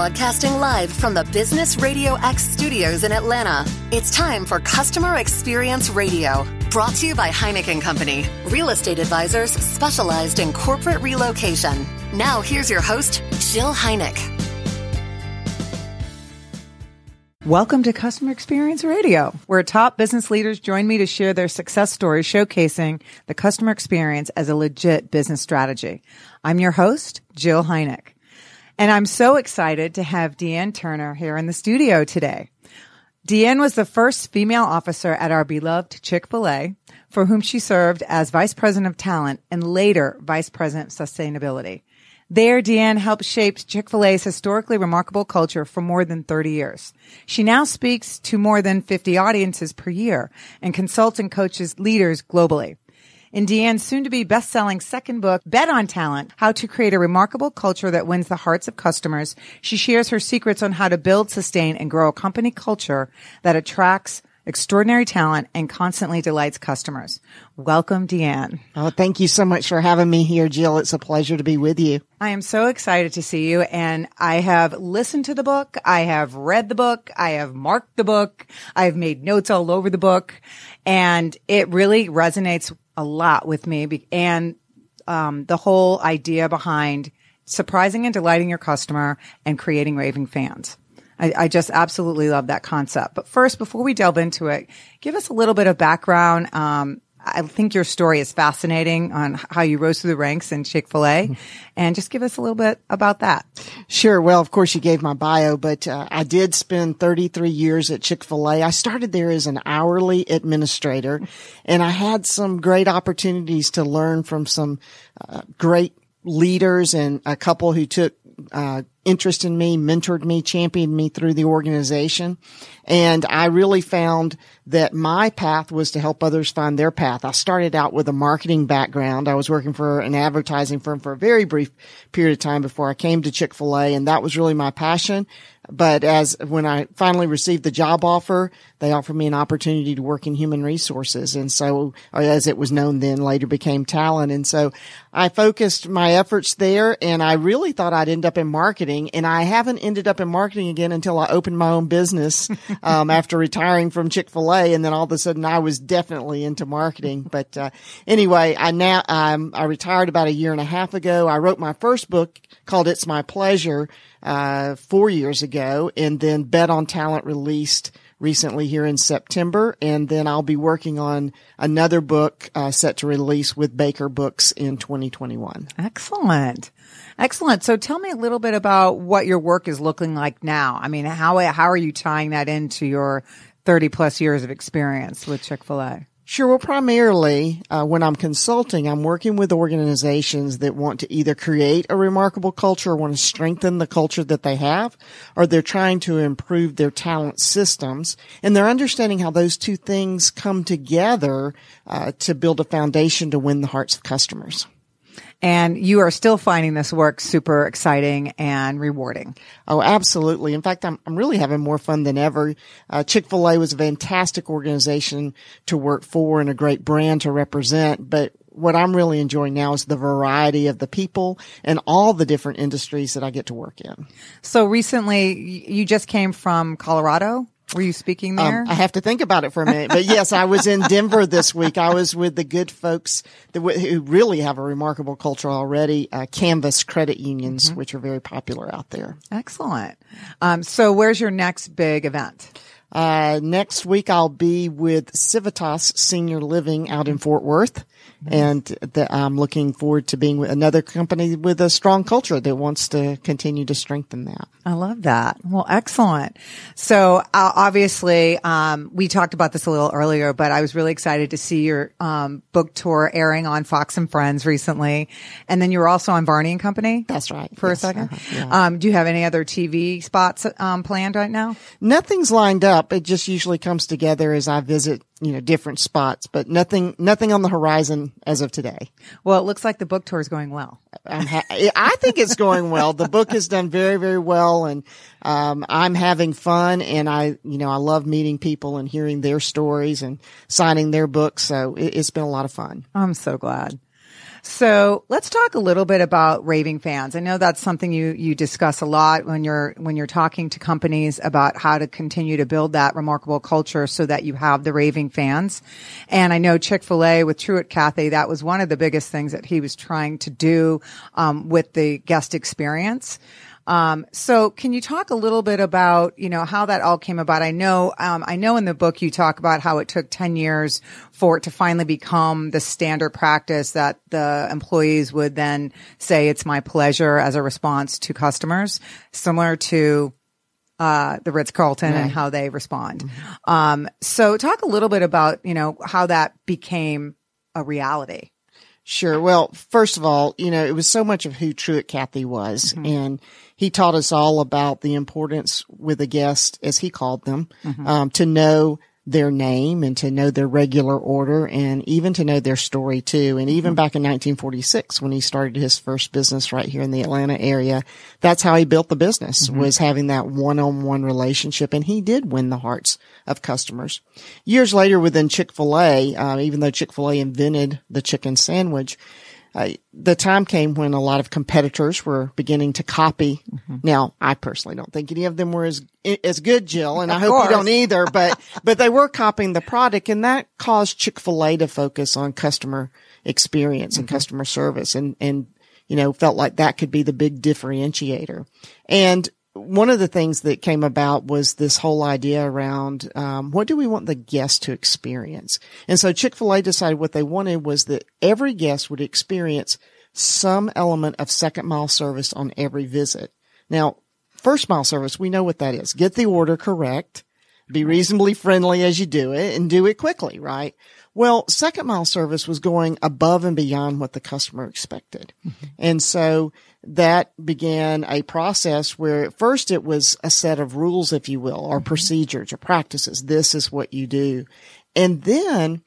Broadcasting live from the Business Radio X studios in Atlanta, it's time for Customer Experience Radio, brought to you by Heineck and Company, real estate advisors specialized in corporate relocation. Now here's your host, Jill Heineck. Welcome to Customer Experience Radio, where top business leaders join me to share their success stories showcasing the customer experience as a legit business strategy. I'm your host, Jill Heineck. And I'm so excited to have DeeAnn Turner here in the studio today. DeeAnn was the first female officer at our beloved Chick-fil-A, for whom she served as Vice President of Talent and later Vice President of Sustainability. There, DeeAnn helped shape Chick-fil-A's historically remarkable culture for more than 30 years. She now speaks to more than 50 audiences per year and consults and coaches leaders globally. In DeeAnn's soon-to-be best-selling second book, Bet on Talent, How to Create a Remarkable Culture That Wins the Hearts of Customers, she shares her secrets on how to build, sustain, and grow a company culture that attracts extraordinary talent and constantly delights customers. Welcome, DeeAnn. Oh, thank you so much for having me here, Jill. It's a pleasure to be with you. I am so excited to see you, and I have listened to the book, I have read the book, I have marked the book, I've made notes all over the book, and it really resonates a lot with me, and the whole idea behind surprising and delighting your customer and creating raving fans. I just absolutely love that concept. But first, before we delve into it, give us a little bit of background. I think your story is fascinating on how you rose through the ranks in Chick-fil-A, and just give us a little bit about that. Sure. Well, of course, you gave my bio, but I did spend 33 years at Chick-fil-A. I started there as an hourly administrator, and I had some great opportunities to learn from some great leaders and a couple who took interest in me, mentored me, championed me through the organization. And I really found that my path was to help others find their path. I started out with a marketing background. I was working for an advertising firm for a very brief period of time before I came to Chick-fil-A, and that was really my passion. But when I finally received the job offer, they offered me an opportunity to work in human resources. And so, as it was known then, later became talent. And so I focused my efforts there, and I really thought I'd end up in marketing. And I haven't ended up in marketing again until I opened my own business after retiring from Chick-fil-A. And then all of a sudden I was definitely into marketing. But anyway, I retired about a year and a half ago. I wrote my first book called It's My Pleasure 4 years ago, and then Bet on Talent released recently here in September. And then I'll be working on another book set to release with Baker Books in 2021. Excellent. Excellent. So tell me a little bit about what your work is looking like now. I mean, how are you tying that into your 30 plus years of experience with Chick-fil-A? Sure. Well, primarily, when I'm consulting, I'm working with organizations that want to either create a remarkable culture or want to strengthen the culture that they have, or they're trying to improve their talent systems. And they're understanding how those two things come together, to build a foundation to win the hearts of customers. And you are still finding this work super exciting and rewarding. Oh, absolutely. In fact, I'm really having more fun than ever. Chick-fil-A was a fantastic organization to work for and a great brand to represent, but what I'm really enjoying now is the variety of the people and all the different industries that I get to work in. So recently, you just came from Colorado? Were you speaking there? I have to think about it for a minute. But yes, I was in Denver this week. I was with the good folks who really have a remarkable culture already, Canvas Credit Unions, which are very popular out there. Excellent. So where's your next big event? Next week, I'll be with Civitas Senior Living out in Fort Worth. And I'm looking forward to being with another company with a strong culture that wants to continue to strengthen that. I love that. Well, excellent. So obviously, we talked about this a little earlier, but I was really excited to see your book tour airing on Fox and Friends recently. And then you were also on Varney and Company. That's right. For a second. Yeah. Do you have any other TV spots planned right now? Nothing's lined up. It just usually comes together as I visit different spots, but nothing on the horizon as of today. Well, it looks like the book tour is going well. I think it's going well. The book has done very, very well, and I'm having fun, and I love meeting people and hearing their stories and signing their books. So it's been a lot of fun. I'm so glad. So let's talk a little bit about raving fans. I know that's something you discuss a lot when you're talking to companies about how to continue to build that remarkable culture so that you have the raving fans. And I know Chick-fil-A with Truett Cathy, that was one of the biggest things that he was trying to do with the guest experience. So can you talk a little bit about, how that all came about? I know in the book you talk about how it took 10 years for it to finally become the standard practice that the employees would then say, "It's my pleasure," as a response to customers, similar to the Ritz-Carlton and how they respond. Mm-hmm. So talk a little bit about, how that became a reality. Sure. Well, first of all, it was so much of who Truett Cathy was, mm-hmm. and he taught us all about the importance with a guest, as he called them, mm-hmm. To know their name and to know their regular order and even to know their story too. And even mm-hmm. back in 1946, when he started his first business right here in the Atlanta area, that's how he built the business, mm-hmm. was having that one-on-one relationship. And he did win the hearts of customers. Years later within Chick-fil-A, even though Chick-fil-A invented the chicken sandwich, the time came when a lot of competitors were beginning to copy. Mm-hmm. Now, I personally don't think any of them were as good, Jill, and I hope you don't either, but they were copying the product, and that caused Chick-fil-A to focus on customer experience and mm-hmm. customer service and felt like that could be the big differentiator. And one of the things that came about was this whole idea around what do we want the guest to experience? And so Chick-fil-A decided what they wanted was that every guest would experience some element of second mile service on every visit. Now, first mile service, we know what that is. Get the order correct, be reasonably friendly as you do it, and do it quickly, right? Well, second mile service was going above and beyond what the customer expected. Mm-hmm. And so that began a process where at first it was a set of rules, if you will, or mm-hmm. procedures or practices. This is what you do. And then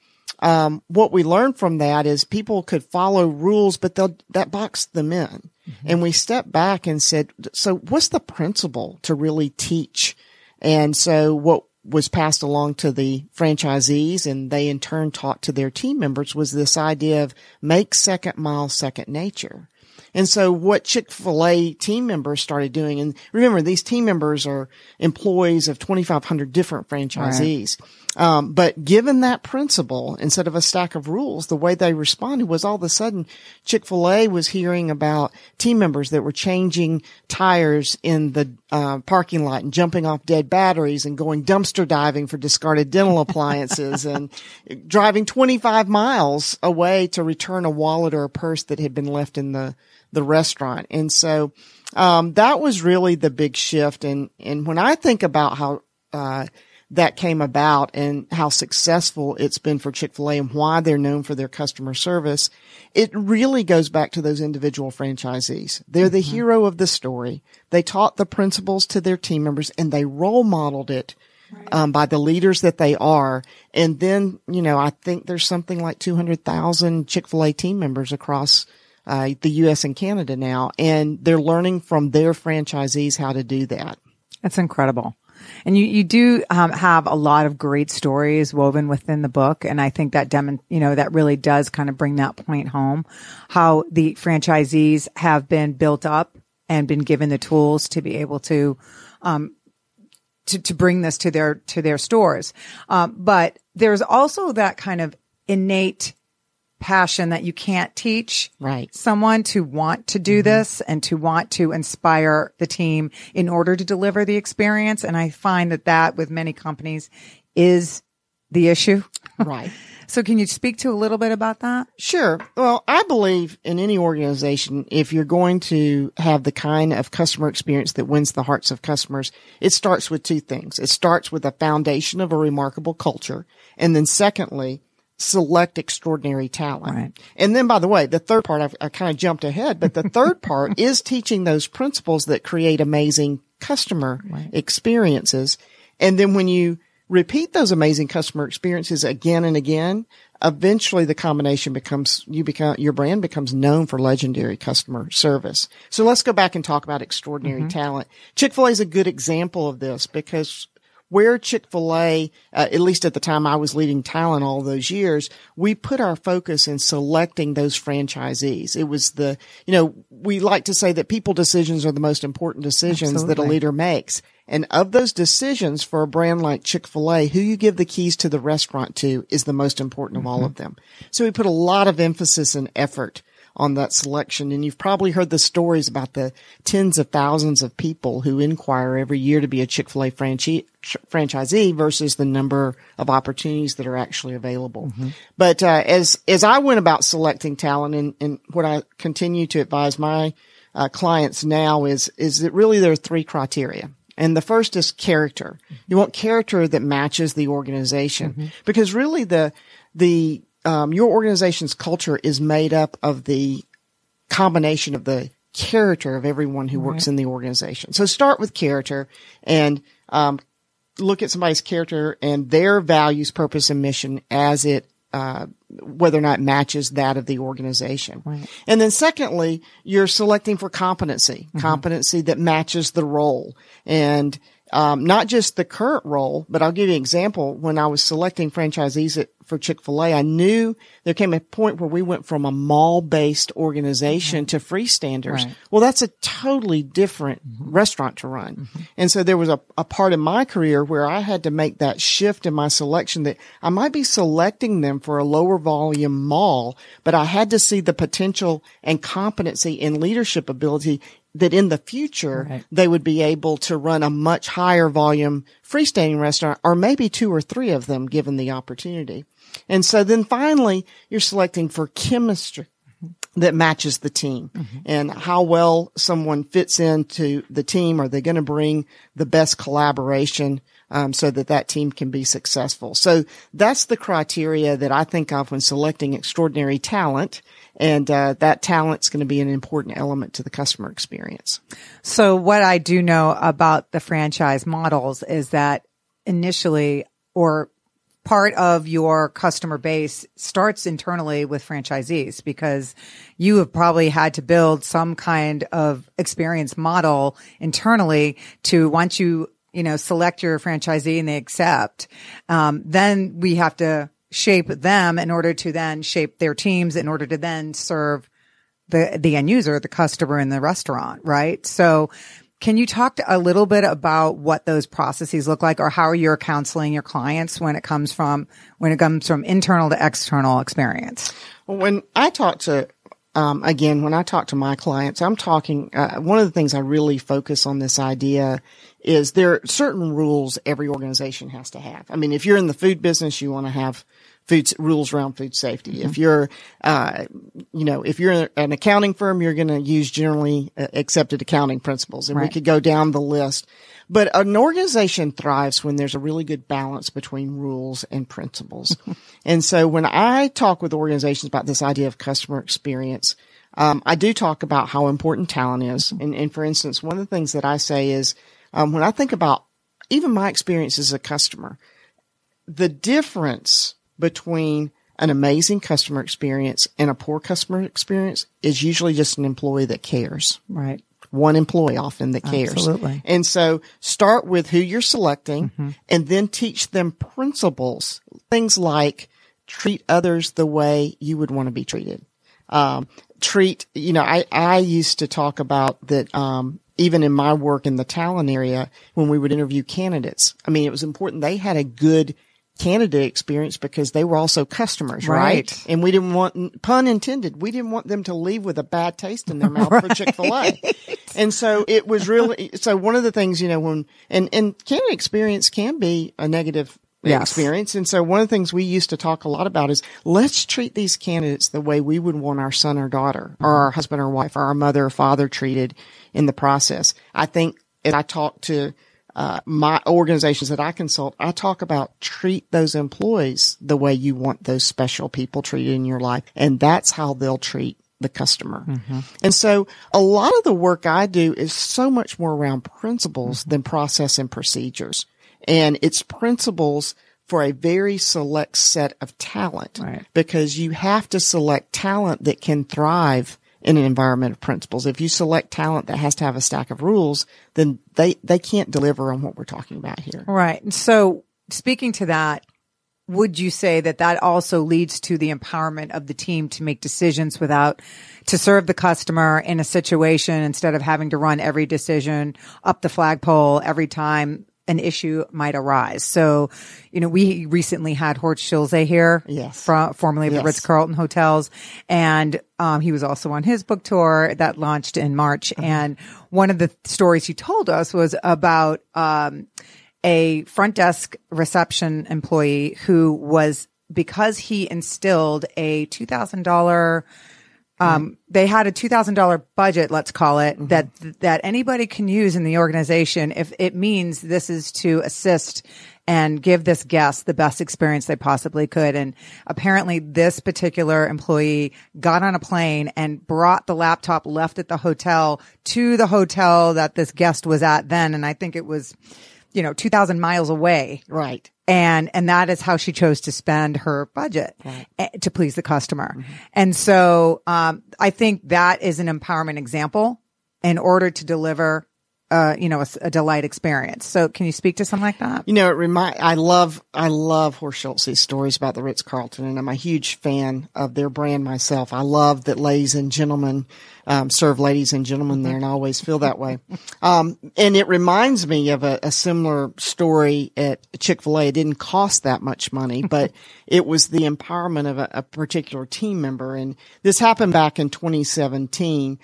what we learned from that is people could follow rules, but that boxed them in. Mm-hmm. And we stepped back and said, so what's the principle to really teach? And so what was passed along to the franchisees, and they in turn taught to their team members, was this idea of make second mile second nature. And so what Chick-fil-A team members started doing, and remember, these team members are employees of 2,500 different franchisees. Right. But given that principle, instead of a stack of rules, the way they responded was all of a sudden Chick-fil-A was hearing about team members that were changing tires in the parking lot and jumping off dead batteries and going dumpster diving for discarded dental appliances and driving 25 miles away to return a wallet or a purse that had been left in the restaurant. And so, that was really the big shift. And when I think about how, that came about and how successful it's been for Chick-fil-A and why they're known for their customer service, it really goes back to those individual franchisees. They're the mm-hmm. hero of the story. They taught the principles to their team members and they role modeled it by the leaders that they are. And then, I think there's something like 200,000 Chick-fil-A team members across the U.S. and Canada now, and they're learning from their franchisees how to do that. That's incredible. And you do have a lot of great stories woven within the book. And I think that that really does kind of bring that point home, how the franchisees have been built up and been given the tools to be able to bring this to their stores. But there's also that kind of innate passion that you can't teach someone to want to do mm-hmm. this and to want to inspire the team in order to deliver the experience. And I find that with many companies is the issue. Right. So can you speak to a little bit about that? Sure. Well, I believe in any organization, if you're going to have the kind of customer experience that wins the hearts of customers, it starts with two things. It starts with a foundation of a remarkable culture. And then secondly, select extraordinary talent. Right. And then, by the way, the third part, I kind of jumped ahead, but the third part is teaching those principles that create amazing customer experiences. And then when you repeat those amazing customer experiences again and again, eventually the combination your brand becomes known for legendary customer service. So let's go back and talk about extraordinary mm-hmm. talent. Chick-fil-A is a good example of this because where Chick-fil-A, at least at the time I was leading talent all those years, we put our focus in selecting those franchisees. It was the, you know, we like to say that people decisions are the most important decisions Absolutely. That a leader makes. And of those decisions for a brand like Chick-fil-A, who you give the keys to the restaurant to is the most important of all of them. So we put a lot of emphasis and effort on that selection. And you've probably heard the stories about the tens of thousands of people who inquire every year to be a Chick-fil-A franchisee versus the number of opportunities that are actually available. But as I went about selecting talent, and what I continue to advise my clients now is that really there are three criteria. And the first is character. You want character that matches the organization, because really the your organization's culture is made up of the combination of the character of everyone who works in the organization. So start with character and look at somebody's character and their values, purpose, and mission as it whether or not matches that of the organization. And then secondly, you're selecting for competency, that matches the role and not just the current role, but I'll give you an example. When I was selecting franchisees for Chick-fil-A, I knew there came a point where we went from a mall-based organization to freestanders. Well, that's a totally different restaurant to run. And so there was a part in my career where I had to make that shift in my selection that I might be selecting them for a lower volume mall, but I had to see the potential and competency and leadership ability that in the future, they would be able to run a much higher volume freestanding restaurant, or maybe two or three of them given the opportunity. And so then finally, you're selecting for chemistry that matches the team and how well someone fits into the team. Are they going to bring the best collaboration so that team can be successful? So that's the criteria that I think of when selecting extraordinary talent. And that talent's going to be an important element to the customer experience. So what I do know about the franchise models is that initially or part of your customer base starts internally with franchisees, because you have probably had to build some kind of experience model internally to once you select your franchisee and they accept, then we have to shape them in order to then shape their teams in order to then serve the end user, the customer in the restaurant, right? So can you talk a little bit about what those processes look like, or how you're counseling your clients when it comes from internal to external experience? When I talk to my clients, I'm talking, one of the things I really focus on this idea is there are certain rules every organization has to have. I mean, if you're in the food business, you want to have rules around food safety. If you're, if you're an accounting firm, you're going to use generally accepted accounting principles. And we could go down the list. But an organization thrives when there's a really good balance between rules and principles. And so when I talk with organizations about this idea of customer experience, I do talk about how important talent is. And for instance, one of the things that I say is, when I think about even my experience as a customer, the difference between an amazing customer experience and a poor customer experience is usually just an employee that cares. Right. One employee often that cares. Absolutely. And so start with who you're selecting and then teach them principles, things like treat others the way you would want to be treated. I used to talk about that, even in my work in the talent area, when we would interview candidates, I mean, it was important they had a good candidate experience because they were also customers, right? And we didn't want, pun intended, we didn't want them to leave with a bad taste in their mouth for Chick-fil-A. And so it was really, so one of the things, when candidate experience can be a negative experience. And so one of the things we used to talk a lot about is let's treat these candidates the way we would want our son or daughter or our husband or wife or our mother or father treated in the process. I think as I talk to my organizations that I consult, I talk about treat those employees the way you want those special people treated in your life. And that's how they'll treat the customer. And so a lot of the work I do is so much more around principles than process and procedures. And it's principles for a very select set of talent because you have to select talent that can thrive in an environment of principles. If you select talent that has to have a stack of rules, then they can't deliver on what we're talking about here. Right. And so speaking to that, would you say that that also leads to the empowerment of the team to make decisions without, to serve the customer in a situation instead of having to run every decision up the flagpole every time an issue might arise? So, you know, we recently had Horst Schulze here, formerly of the Ritz-Carlton hotels, and he was also on his book tour that launched in March. Mm-hmm. And one of the stories he told us was about a front desk reception employee who was, because he instilled a $2,000, they had a $2,000 budget, let's call it, mm-hmm. that anybody can use in the organization if it means this is to assist and give this guest the best experience they possibly could. And apparently this particular employee got on a plane and brought the laptop left at the hotel to the hotel that this guest was at then. And I think it was, 2,000 miles away. Right. And that is how she chose to spend her budget to please the customer. Mm-hmm. And so, I think that is an empowerment example in order to deliver, a delight experience. So can you speak to something like that? I love Horst Schulze's stories about the Ritz-Carlton, and I'm a huge fan of their brand myself. I love that ladies and gentlemen, serve ladies and gentlemen there, and I always feel that way. And it reminds me of a similar story at Chick-fil-A. It didn't cost that much money, but it was the empowerment of a particular team member. And this happened back in 2017,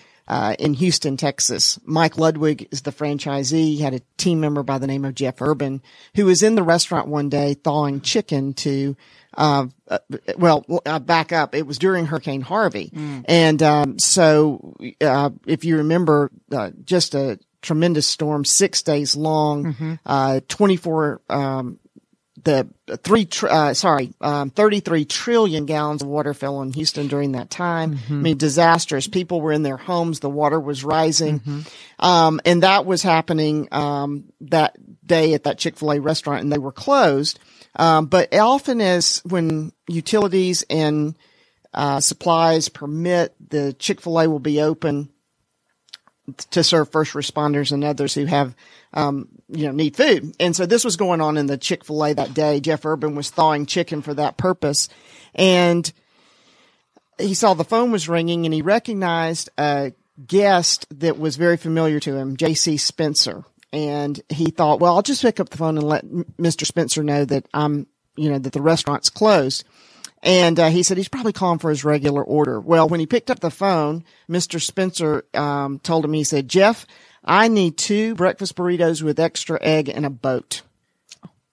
in Houston, Texas. Mike Ludwig is the franchisee. He had a team member by the name of Jeff Urban who was in the restaurant one day thawing chicken to, back up. It was during Hurricane Harvey. Mm. And, so, if you remember, just a tremendous storm, 6 days long, 33 trillion gallons of water fell on Houston during that time. Mm-hmm. I mean, disastrous. People were in their homes. The water was rising. Mm-hmm. And that was happening, that day at that Chick-fil-A restaurant, and they were closed. But often as when utilities and, supplies permit, the Chick-fil-A will be open to serve first responders and others who have, need food. And so this was going on in the Chick-fil-A that day. Jeff Urban was thawing chicken for that purpose. And he saw the phone was ringing, and he recognized a guest that was very familiar to him, J.C. Spencer. And he thought, well, I'll just pick up the phone and let Mr. Spencer know that that the restaurant's closed. And he said he's probably calling for his regular order. Well, when he picked up the phone, Mr. Spencer told him, he said, Jeff, I need 2 breakfast burritos with extra egg and a boat.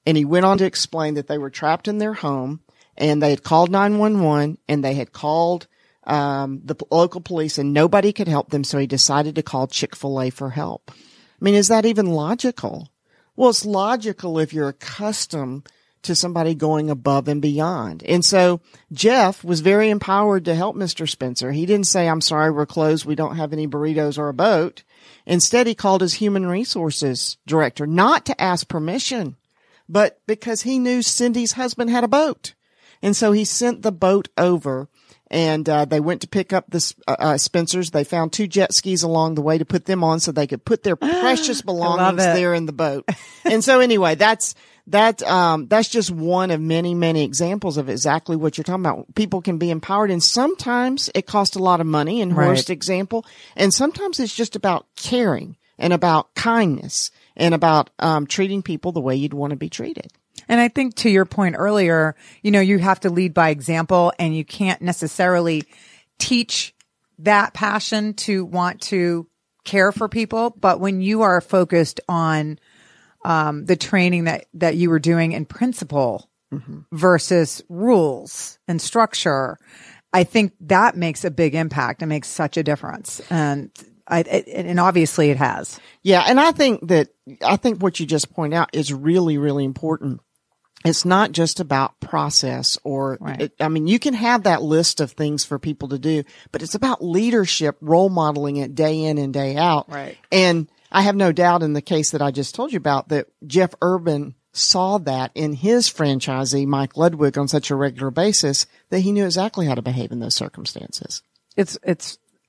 And he went on to explain that they were trapped in their home, and they had called 911, and they had called the local police, and nobody could help them, so he decided to call Chick-fil-A for help. I mean, is that even logical? Well, it's logical if you're accustomed to somebody going above and beyond. And so Jeff was very empowered to help Mr. Spencer. He didn't say, I'm sorry, we're closed, we don't have any burritos or a boat. Instead, he called his human resources director, not to ask permission, but because he knew Cindy's husband had a boat. And so he sent the boat over, and they went to pick up the Spencers. They found 2 jet skis along the way to put them on so they could put their precious belongings there in the boat. And so anyway, that's just one of many, many examples of exactly what you're talking about. People can be empowered, and sometimes it costs a lot of money in Horst's example. And sometimes it's just about caring and about kindness and about treating people the way you'd want to be treated. And I think to your point earlier, you have to lead by example, and you can't necessarily teach that passion to want to care for people. But when you are focused on the training that you were doing in principle versus rules and structure, I think that makes a big impact. It makes such a difference. And obviously it has. Yeah. And I think what you just point out is really, really important. It's not just about process you can have that list of things for people to do, but it's about leadership, role modeling it day in and day out. Right. And I have no doubt in the case that I just told you about that Jeff Urban saw that in his franchisee, Mike Ludwig, on such a regular basis that he knew exactly how to behave in those circumstances. It's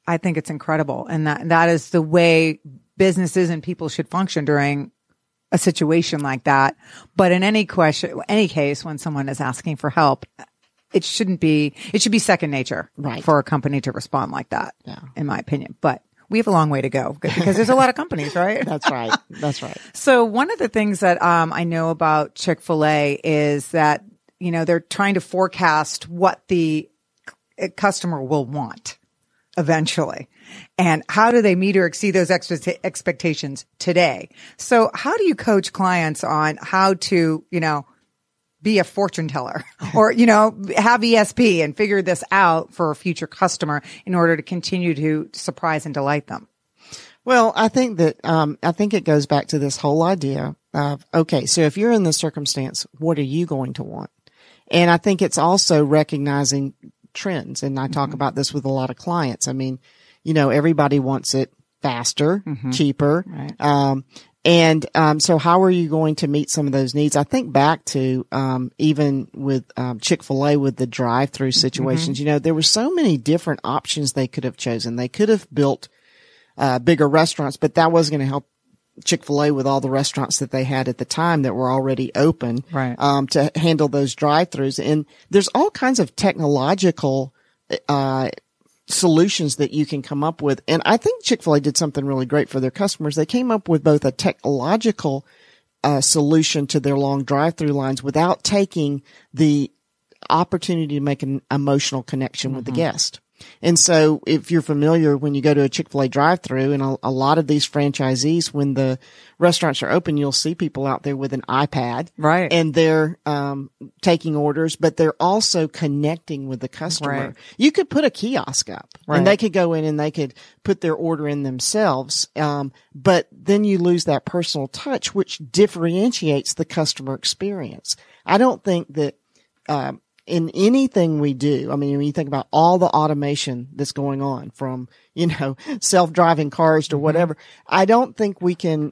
I think it's incredible. And that is the way businesses and people should function during a situation like that. But in any case, when someone is asking for help, it should be second nature for a company to respond like that, in my opinion. But we have a long way to go because there's a lot of companies, right? That's right. That's right. So one of the things that I know about Chick-fil-A is that, you know, they're trying to forecast what the customer will want eventually. And how do they meet or exceed those expectations today? So how do you coach clients on how to, you know, be a fortune teller or, you know, have ESP and figure this out for a future customer in order to continue to surprise and delight them? Well, I think that, it goes back to this whole idea of, okay, so if you're in this circumstance, what are you going to want? And I think it's also recognizing trends. And I talk about this with a lot of clients. I mean, you know, everybody wants it faster, cheaper. Right. So how are you going to meet some of those needs? I think back to, even with, Chick-fil-A with the drive-through situations, you know, there were so many different options they could have chosen. They could have built, bigger restaurants, but that wasn't going to help Chick-fil-A with all the restaurants that they had at the time that were already open, to handle those drive-throughs. And there's all kinds of technological, solutions that you can come up with. And I think Chick-fil-A did something really great for their customers. They came up with both a technological solution to their long drive-through lines without taking the opportunity to make an emotional connection with the guest. And so if you're familiar, when you go to a Chick-fil-A drive-through, and a lot of these franchisees, when the restaurants are open, you'll see people out there with an iPad. Right. And they're taking orders, but they're also connecting with the customer. Right. You could put a kiosk up and they could go in and they could put their order in themselves. But then you lose that personal touch, which differentiates the customer experience. I don't think that in anything we do, I mean, when you think about all the automation that's going on from, you know, self-driving cars to whatever, I don't think we can,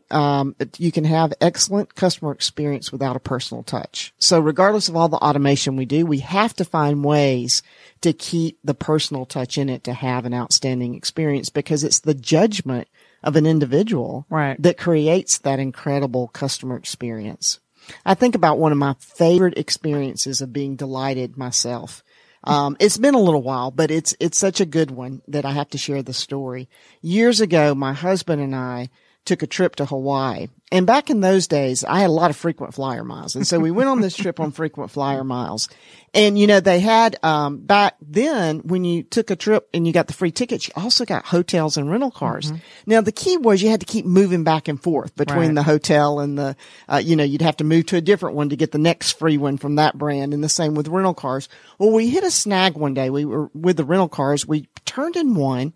you can have excellent customer experience without a personal touch. So regardless of all the automation we do, we have to find ways to keep the personal touch in it to have an outstanding experience, because it's the judgment of an individual that creates that incredible customer experience. I think about one of my favorite experiences of being delighted myself. It's been a little while, but it's such a good one that I have to share the story. Years ago, my husband and I took a trip to Hawaii. And back in those days, I had a lot of frequent flyer miles. And so we went on this trip on frequent flyer miles. And, you know, they had, back then when you took a trip and you got the free tickets, you also got hotels and rental cars. Now, the key was you had to keep moving back and forth between the hotel and the, you know, you'd have to move to a different one to get the next free one from that brand. And the same with rental cars. Well, we hit a snag one day. We were with the rental cars. We turned in one.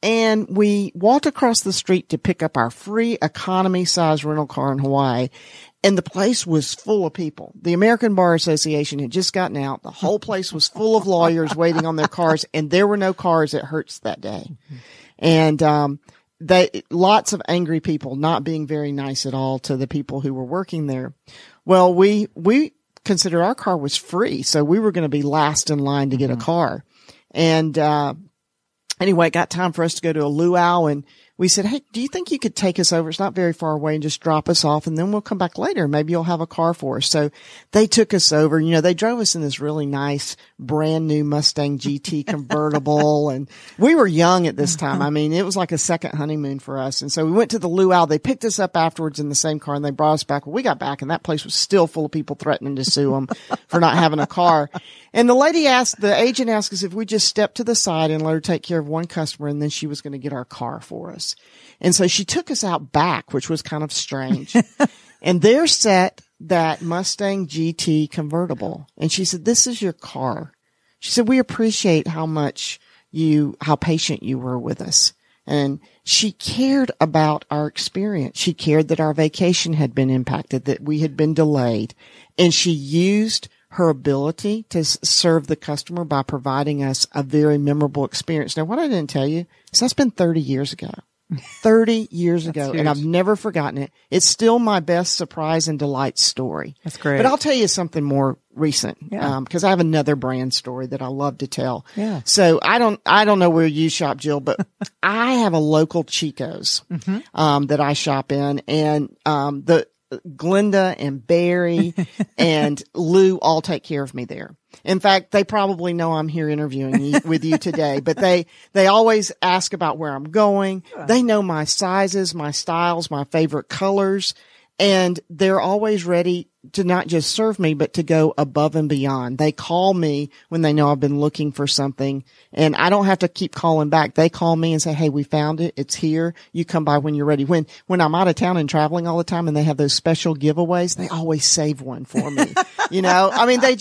And we walked across the street to pick up our free economy size rental car in Hawaii. And the place was full of people. The American Bar Association had just gotten out. The whole place was full of lawyers waiting on their cars, and there were no cars at Hertz that day. And, lots of angry people not being very nice at all to the people who were working there. Well, we considered our car was free. So we were going to be last in line to get a car. And, anyway, it got time for us to go to a luau, and we said, hey, do you think you could take us over? It's not very far away, and just drop us off, and then we'll come back later. Maybe you'll have a car for us. So they took us over. You know, they drove us in this really nice brand new Mustang GT convertible. And we were young at this time. I mean, it was like a second honeymoon for us. And so we went to the luau. They picked us up afterwards in the same car, and they brought us back. Well, we got back, and that place was still full of people threatening to sue them for not having a car. And the agent asked us if we just stepped to the side and let her take care of one customer, and then she was going to get our car for us. And so she took us out back, which was kind of strange. And there sat that Mustang GT convertible. And she said, this is your car. She said, we appreciate how patient you were with us. And she cared about our experience. She cared that our vacation had been impacted, that we had been delayed. And she used her ability to serve the customer by providing us a very memorable experience. Now, what I didn't tell you is that's been 30 years ago, and I've never forgotten it. It's still my best surprise and delight story. That's great. But I'll tell you something more recent. Yeah. Cause I have another brand story that I love to tell. Yeah. So I don't know where you shop, Jill, but I have a local Chico's, that I shop in, and, the Glenda and Barry and Lou all take care of me there. In fact, they probably know I'm here interviewing with you today, but they always ask about where I'm going. Sure. They know my sizes, my styles, my favorite colors, and they're always ready to not just serve me, but to go above and beyond. They call me when they know I've been looking for something, and I don't have to keep calling back. They call me and say, hey, we found it. It's here. You come by when you're ready. When I'm out of town and traveling all the time and they have those special giveaways, they always save one for me. You know, I mean, and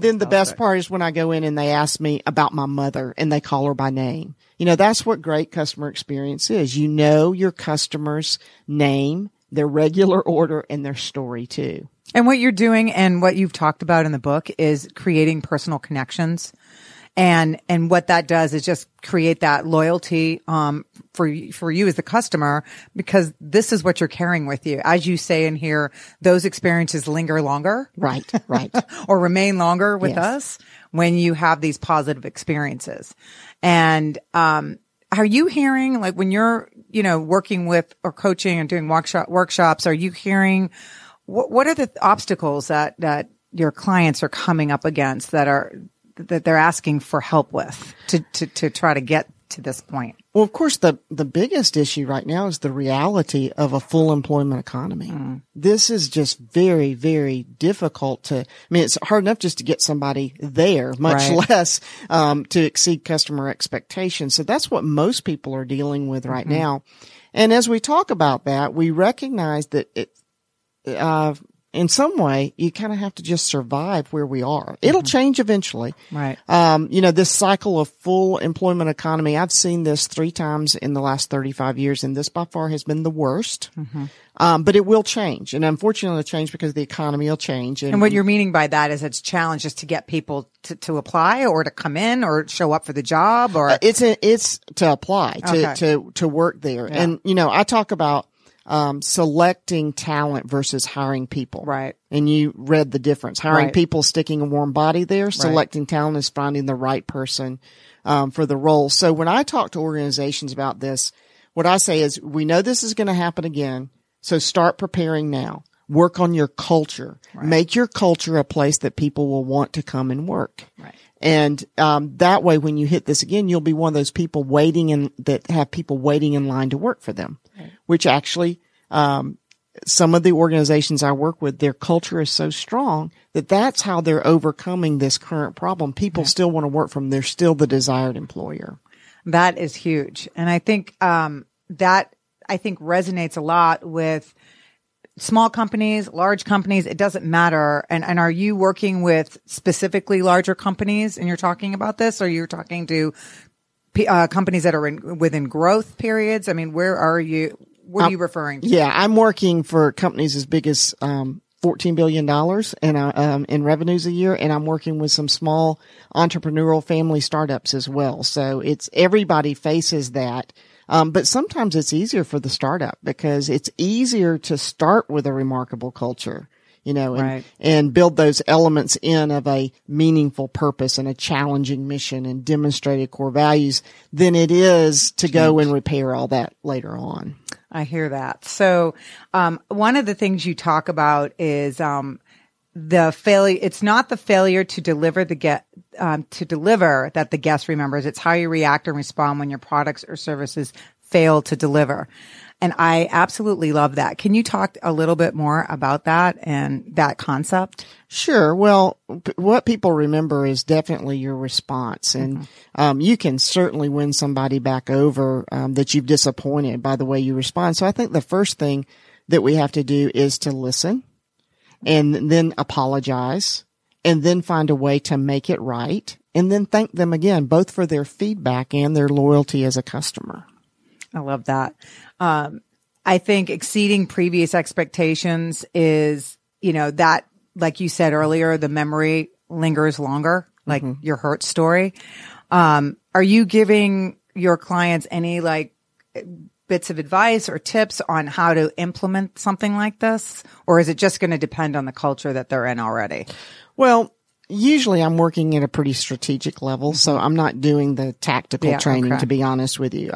then the best part is when I go in and they ask me about my mother and they call her by name. You know, that's what great customer experience is. You know your customer's name, their regular order, and their story too. And what you're doing and what you've talked about in the book is creating personal connections. And what that does is just create that loyalty, for you as the customer, because this is what you're carrying with you. As you say in here, those experiences linger longer. Right. Or remain longer with us when you have these positive experiences. And, are you hearing, like, when you're, you know, working with or coaching and doing workshops, are you hearing what are the obstacles that your clients are coming up against that they're asking for help with to try to get to this point? Well, of course, the biggest issue right now is the reality of a full employment economy. Mm. This is just very, very difficult to, I mean, it's hard enough just to get somebody there, much less, to exceed customer expectations. So that's what most people are dealing with right now. And as we talk about that, we recognize that in some way, you kind of have to just survive where we are. It'll change eventually. Right. You know, this cycle of full employment economy, I've seen this 3 times in the last 35 years, and this by far has been the worst. But it will change. And unfortunately, it'll change because the economy will change. And what you're meaning by that is it's challenges to get people to apply or to come in or show up for the job, or? It's to apply, to work there. Yeah. And, you know, I talk about selecting talent versus hiring people. Right. And you read the difference. Hiring people, sticking a warm body there. Selecting talent is finding the right person, for the role. So when I talk to organizations about this, what I say is, we know this is going to happen again. So start preparing now. Work on your culture. Right. Make your culture a place that people will want to come and work. Right. And, that way, when you hit this again, you'll be one of those people that have people waiting in line to work for them, which actually, some of the organizations I work with, their culture is so strong that that's how they're overcoming this current problem. People still want to work for them. They're still the desired employer. That is huge. And I think, that resonates a lot with small companies, large companies, it doesn't matter. And are you working with specifically larger companies and you're talking about this, or you're talking to companies that are within growth periods? I mean, what are you referring to? Yeah, I'm working for companies as big as, $14 billion in revenues a year. And I'm working with some small entrepreneurial family startups as well. So it's, everybody faces that. But sometimes it's easier for the startup because it's easier to start with a remarkable culture, you know, and build those elements in of a meaningful purpose and a challenging mission and demonstrated core values than it is to go and repair all that later on. I hear that. So, one of the things you talk about is, the failure, it's not the failure to deliver that the guest remembers. It's how you react and respond when your products or services fail to deliver. And I absolutely love that. Can you talk a little bit more about that and that concept? Sure. Well, what people remember is definitely your response. And, you can certainly win somebody back over, that you've disappointed by the way you respond. So I think the first thing that we have to do is to listen, and then apologize, and then find a way to make it right, and then thank them again, both for their feedback and their loyalty as a customer. I love that. I think exceeding previous expectations is, you know, that, like you said earlier, the memory lingers longer, like your Hertz story. Are you giving your clients any, like, bits of advice or tips on how to implement something like this? Or is it just going to depend on the culture that they're in already? Well, usually I'm working at a pretty strategic level, so I'm not doing the tactical training, to be honest with you.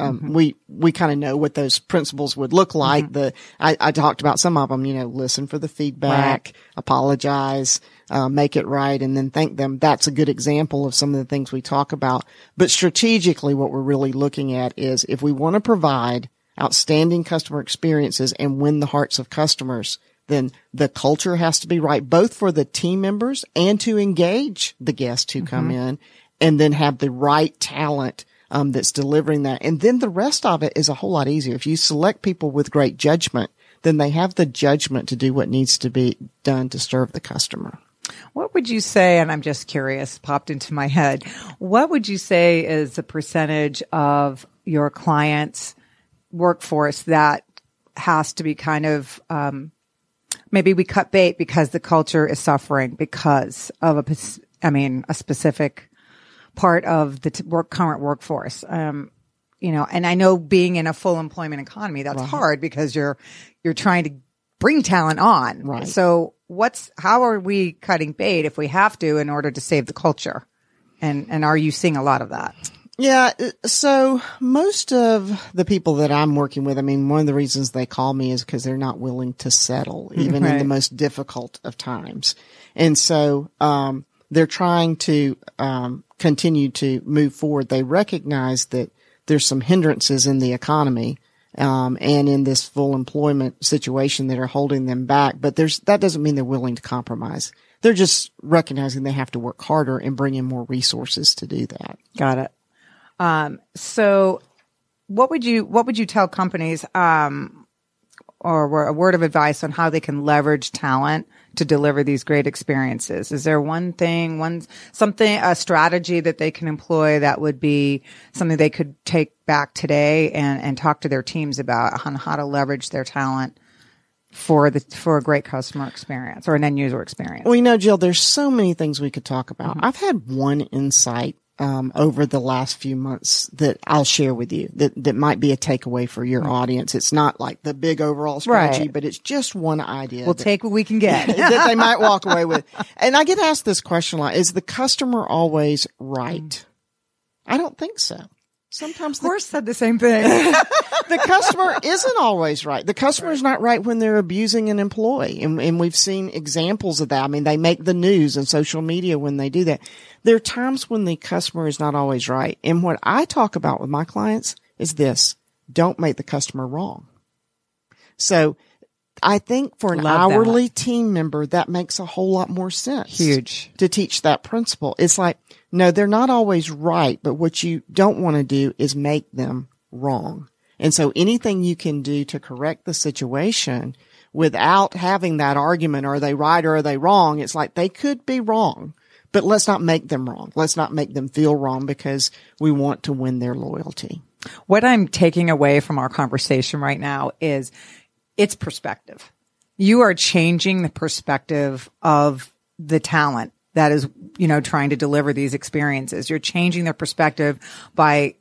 We kind of know what those principles would look like. I talked about some of them, you know, listen for the feedback, apologize, make it right, and then thank them. That's a good example of some of the things we talk about. But strategically, what we're really looking at is if we want to provide outstanding customer experiences and win the hearts of customers, then the culture has to be right, both for the team members and to engage the guests who come in, and then have the right talent that's delivering that. And then the rest of it is a whole lot easier. If you select people with great judgment, then they have the judgment to do what needs to be done to serve the customer. What would you say, and I'm just curious, popped into my head, what would you say is the percentage of your clients' workforce that has to be kind of maybe we cut bait because the culture is suffering because of a specific part of the current workforce. You know, and I know being in a full employment economy, that's hard because you're trying to bring talent on. Right. So how are we cutting bait if we have to in order to save the culture? And are you seeing a lot of that? Yeah. So most of the people that I'm working with, I mean, one of the reasons they call me is because they're not willing to settle, even in the most difficult of times. And so, they're trying to, continue to move forward. They recognize that there's some hindrances in the economy, and in this full employment situation that are holding them back. But that doesn't mean they're willing to compromise. They're just recognizing they have to work harder and bring in more resources to do that. Got it. So what would you tell companies, or a word of advice on how they can leverage talent to deliver these great experiences? Is there a strategy that they can employ that would be something they could take back today and talk to their teams about on how to leverage their talent for a great customer experience or an end user experience? Well, you know, Jill, there's so many things we could talk about. I've had one insight over the last few months that I'll share with you that might be a takeaway for your audience. It's not like the big overall strategy, but it's just one idea. We'll take what we can get. That they might walk away with. And I get asked this question a lot. Is the customer always right? I don't think so. Sometimes Horst said the same thing. The customer isn't always right. The customer is not right when they're abusing an employee. And we've seen examples of that. I mean, they make the news and social media when they do that. There are times when the customer is not always right. And what I talk about with my clients is this: don't make the customer wrong. So I think for an hourly team member, that makes a whole lot more sense. Huge. To teach that principle. It's like, no, they're not always right, but what you don't want to do is make them wrong. And so anything you can do to correct the situation without having that argument, are they right or are they wrong? It's like they could be wrong, but let's not make them wrong. Let's not make them feel wrong because we want to win their loyalty. What I'm taking away from our conversation right now is it's perspective. You are changing the perspective of the talent that is, you know, trying to deliver these experiences. You're changing their perspective by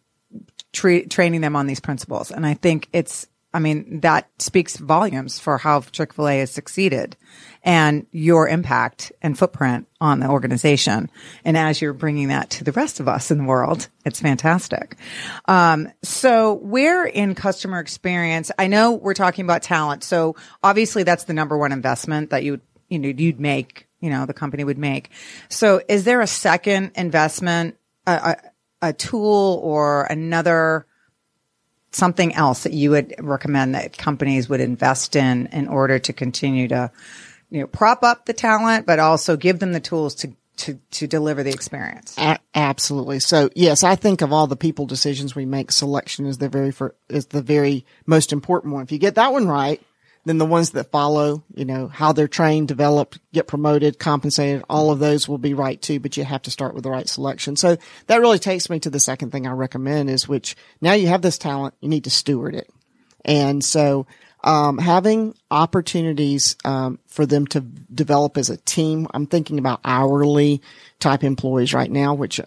training them on these principles. And I think that speaks volumes for how Chick-fil-A has succeeded and your impact and footprint on the organization. And as you're bringing that to the rest of us in the world, it's fantastic. So where in customer experience, I know we're talking about talent. So obviously that's the number one investment that you'd make, you know, the company would make. So is there a second investment, a tool or another something else that you would recommend that companies would invest in order to continue to, you know, prop up the talent, but also give them the tools to deliver the experience? Absolutely. So yes, I think of all the people decisions we make, selection is the very most important one. If you get that one right, then the ones that follow, you know, how they're trained, developed, get promoted, compensated, all of those will be right too, but you have to start with the right selection. So that really takes me to the second thing I recommend is, which now you have this talent, you need to steward it. And so, having opportunities, for them to develop as a team. I'm thinking about hourly type employees right now, which,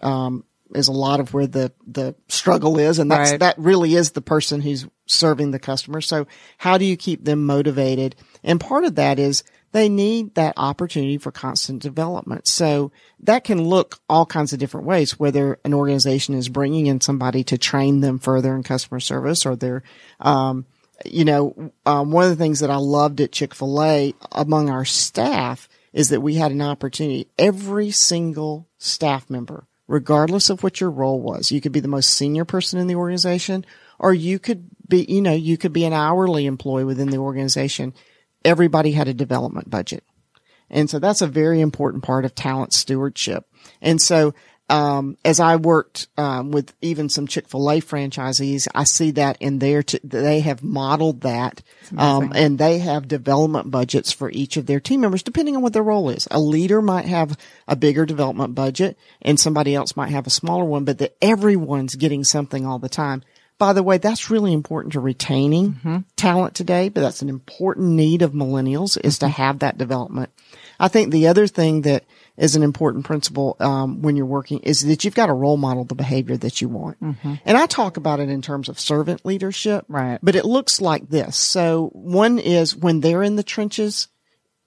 is a lot of where the struggle is. And that's, that really is the person who's serving the customer. So how do you keep them motivated? And part of that is they need that opportunity for constant development. So that can look all kinds of different ways, whether an organization is bringing in somebody to train them further in customer service, or they're, one of the things that I loved at Chick-fil-A among our staff is that we had an opportunity. Every single staff member, regardless of what your role was, you could be the most senior person in the organization, or you could be, you could be an hourly employee within the organization. Everybody had a development budget. And so that's a very important part of talent stewardship. And so, as I worked, with even some Chick-fil-A franchisees, I see that in their, they have modeled that, and they have development budgets for each of their team members, depending on what their role is. A leader might have a bigger development budget and somebody else might have a smaller one, but that everyone's getting something all the time. By the way, that's really important to retaining talent today, but that's an important need of millennials is to have that development. I think the other thing that is an important principle, when you're working is that you've got to role model the behavior that you want. And I talk about it in terms of servant leadership, but it looks like this. So one is when they're in the trenches,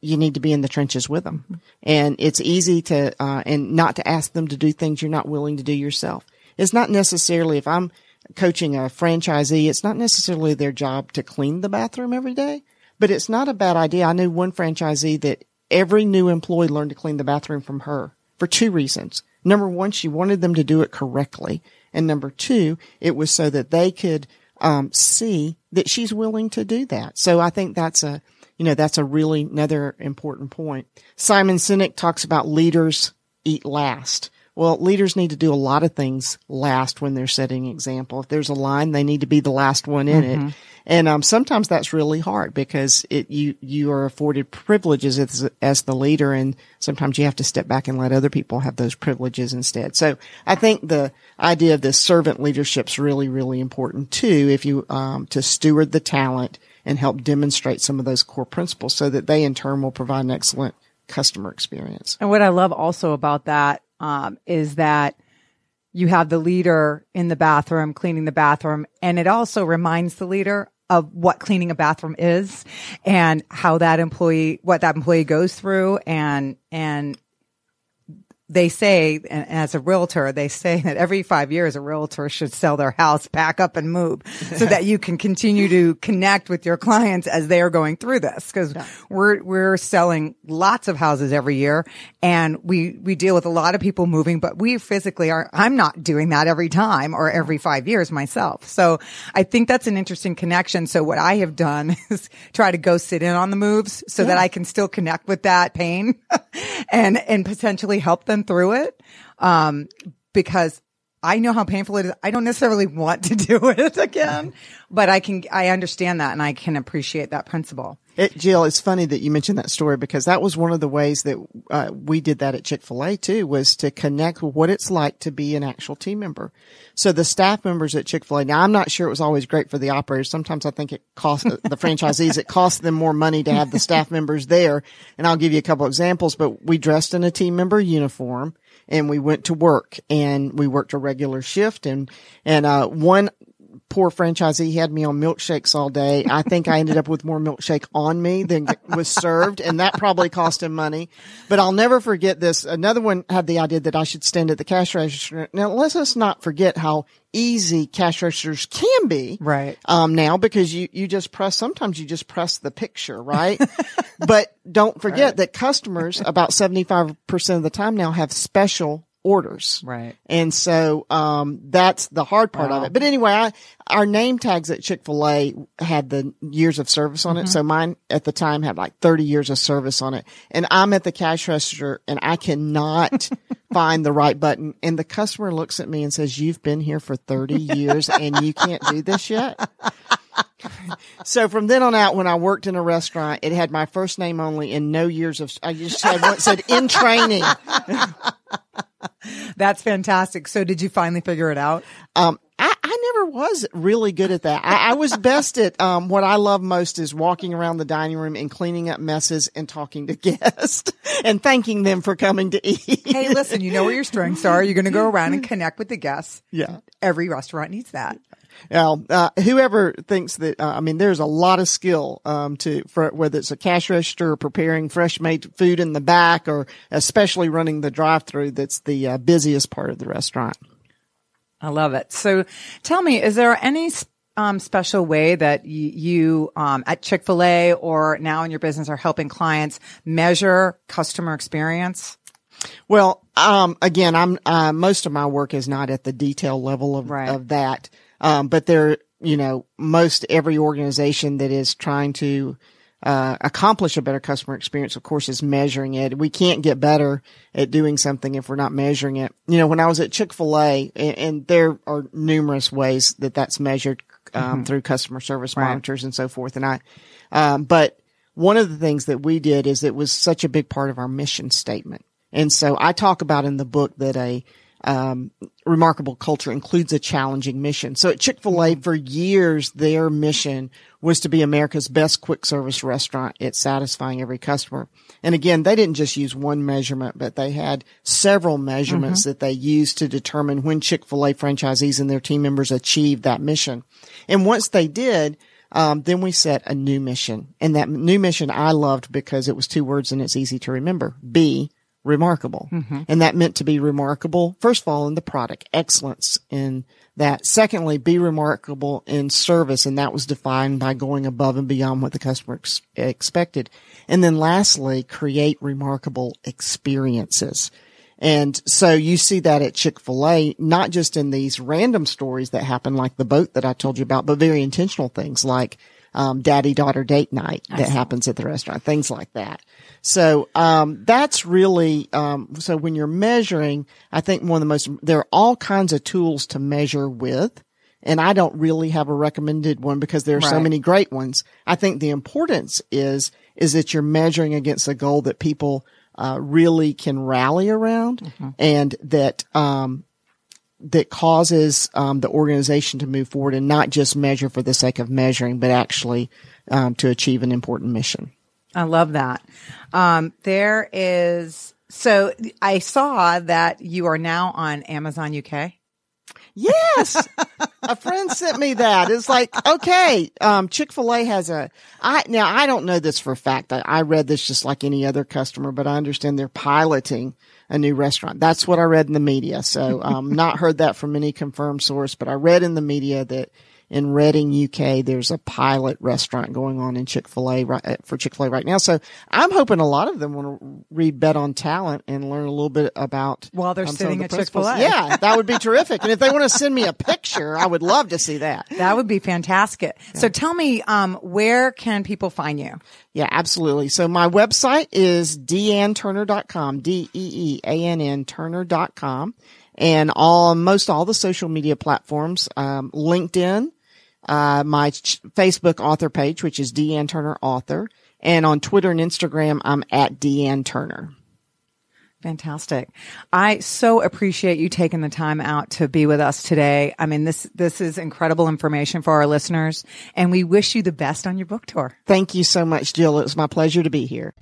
you need to be in the trenches with them. And it's easy to, and not to ask them to do things you're not willing to do yourself. It's not necessarily, if I'm coaching a franchisee, it's not necessarily their job to clean the bathroom every day, but it's not a bad idea. I knew one franchisee that every new employee learned to clean the bathroom from her for two reasons. Number one, she wanted them to do it correctly. And number two, it was so that they could see that she's willing to do that. So I think that's a, that's a really another important point. Simon Sinek talks about leaders eat last. Well, leaders need to do a lot of things last when they're setting example. If there's a line, they need to be the last one in it. And sometimes that's really hard because you are afforded privileges as the leader, and sometimes you have to step back and let other people have those privileges instead. So I think the idea of this servant leadership is really, really important too, if you to steward the talent and help demonstrate some of those core principles so that they in turn will provide an excellent customer experience. And what I love also about that is that you have the leader in the bathroom, cleaning the bathroom, and it also reminds the leader of what cleaning a bathroom is and how that employee, what that employee goes through. And they say, and as a realtor, they say that every 5 years, a realtor should sell their house, pack up and move so that you can continue to connect with your clients as they are going through this. Cause we're selling lots of houses every year, and we deal with a lot of people moving, but we physically are, I'm not doing that every time or every 5 years myself. So I think that's an interesting connection. So what I have done is try to go sit in on the moves so that I can still connect with that pain and potentially help them through it, because I know how painful it is. I don't necessarily want to do it again, but I understand that, and I can appreciate that principle. Jill, it's funny that you mentioned that story, because that was one of the ways that we did that at Chick-fil-A too, was to connect with what it's like to be an actual team member. So the staff members at Chick-fil-A, now I'm not sure it was always great for the operators. Sometimes I think it cost the franchisees, it cost them more money to have the staff members there. And I'll give you a couple examples, but we dressed in a team member uniform and we went to work, and we worked a regular shift, and one poor franchisee had me on milkshakes all day. I think I ended up with more milkshake on me than was served, and that probably cost him money. But I'll never forget this. Another one had the idea that I should stand at the cash register. Now, let's us not forget how easy cash registers can be now, because you just press, sometimes you just press the picture, right? But don't forget that customers about 75% of the time now have special orders. And so, that's the hard part of it. But anyway, our name tags at Chick-fil-A had the years of service on it. So mine at the time had like 30 years of service on it. And I'm at the cash register and I cannot find the right button. And the customer looks at me and says, "You've been here for 30 years and you can't do this yet." So from then on out, when I worked in a restaurant, it had my first name only and no years of, I just had one said in training. That's fantastic. So did you finally figure it out? I never was really good at that. I was best at what I love most is walking around the dining room and cleaning up messes and talking to guests and thanking them for coming to eat. Hey, listen, you know where your strengths are. You're going to go around and connect with the guests. Yeah. Every restaurant needs that. Now, whoever thinks that, I mean, there's a lot of skill, for whether it's a cash register or preparing fresh made food in the back or especially running the drive through. That's the busiest part of the restaurant. I love it. So tell me, is there any special way that you at Chick-fil-A or now in your business are helping clients measure customer experience? Well, again, I'm most of my work is not at the detail level of that. But there, you know, most every organization that is trying to accomplish a better customer experience, of course, is measuring it. We can't get better at doing something if we're not measuring it. You know, when I was at Chick-fil-A, and there are numerous ways that that's measured through customer service monitors and so forth. And but one of the things that we did is it was such a big part of our mission statement. And so I talk about in the book that a remarkable culture includes a challenging mission. So at Chick-fil-A for years, their mission was to be America's best quick service restaurant at satisfying every customer. And again, they didn't just use one measurement, but they had several measurements that they used to determine when Chick-fil-A franchisees and their team members achieved that mission. And once they did, then we set a new mission. And that new mission I loved because it was two words and it's easy to remember. Be remarkable. And that meant to be remarkable, first of all, in the product, excellence in that. Secondly, be remarkable in service. And that was defined by going above and beyond what the customer expected. And then lastly, create remarkable experiences. And so you see that at Chick-fil-A, not just in these random stories that happen, like the boat that I told you about, but very intentional things like daddy-daughter date night that happens at the restaurant, things like that. So that's really so when you're measuring, I think one of the most – there are all kinds of tools to measure with, and I don't really have a recommended one because there are so many great ones. I think the importance is that you're measuring against a goal that people really can rally around and that that causes the organization to move forward and not just measure for the sake of measuring, but actually to achieve an important mission. I love that. There is – so I saw that you are now on Amazon UK. Yes. A friend sent me that. It's like, okay, Chick-fil-A has now I don't know this for a fact. I read this just like any other customer, but I understand they're piloting a new restaurant. That's what I read in the media. So, not heard that from any confirmed source, but I read in the media that in Reading, UK, there's a pilot restaurant going on in Chick-fil-A for Chick-fil-A right now. So I'm hoping a lot of them want to read Bet on Talent and learn a little bit about while they're sitting at Chick-fil-A. Yeah, that would be terrific. And if they want to send me a picture, I would love to see that. That would be fantastic. Yeah. So tell me, where can people find you? Yeah, absolutely. So my website is DNTurner.com, DEEANN Turner.com, and most all the social media platforms, LinkedIn. My Facebook author page, which is DeeAnn Turner Author. And on Twitter and Instagram, I'm at DeeAnn Turner. Fantastic. I so appreciate you taking the time out to be with us today. I mean, this is incredible information for our listeners, and we wish you the best on your book tour. Thank you so much, Jill. It was my pleasure to be here.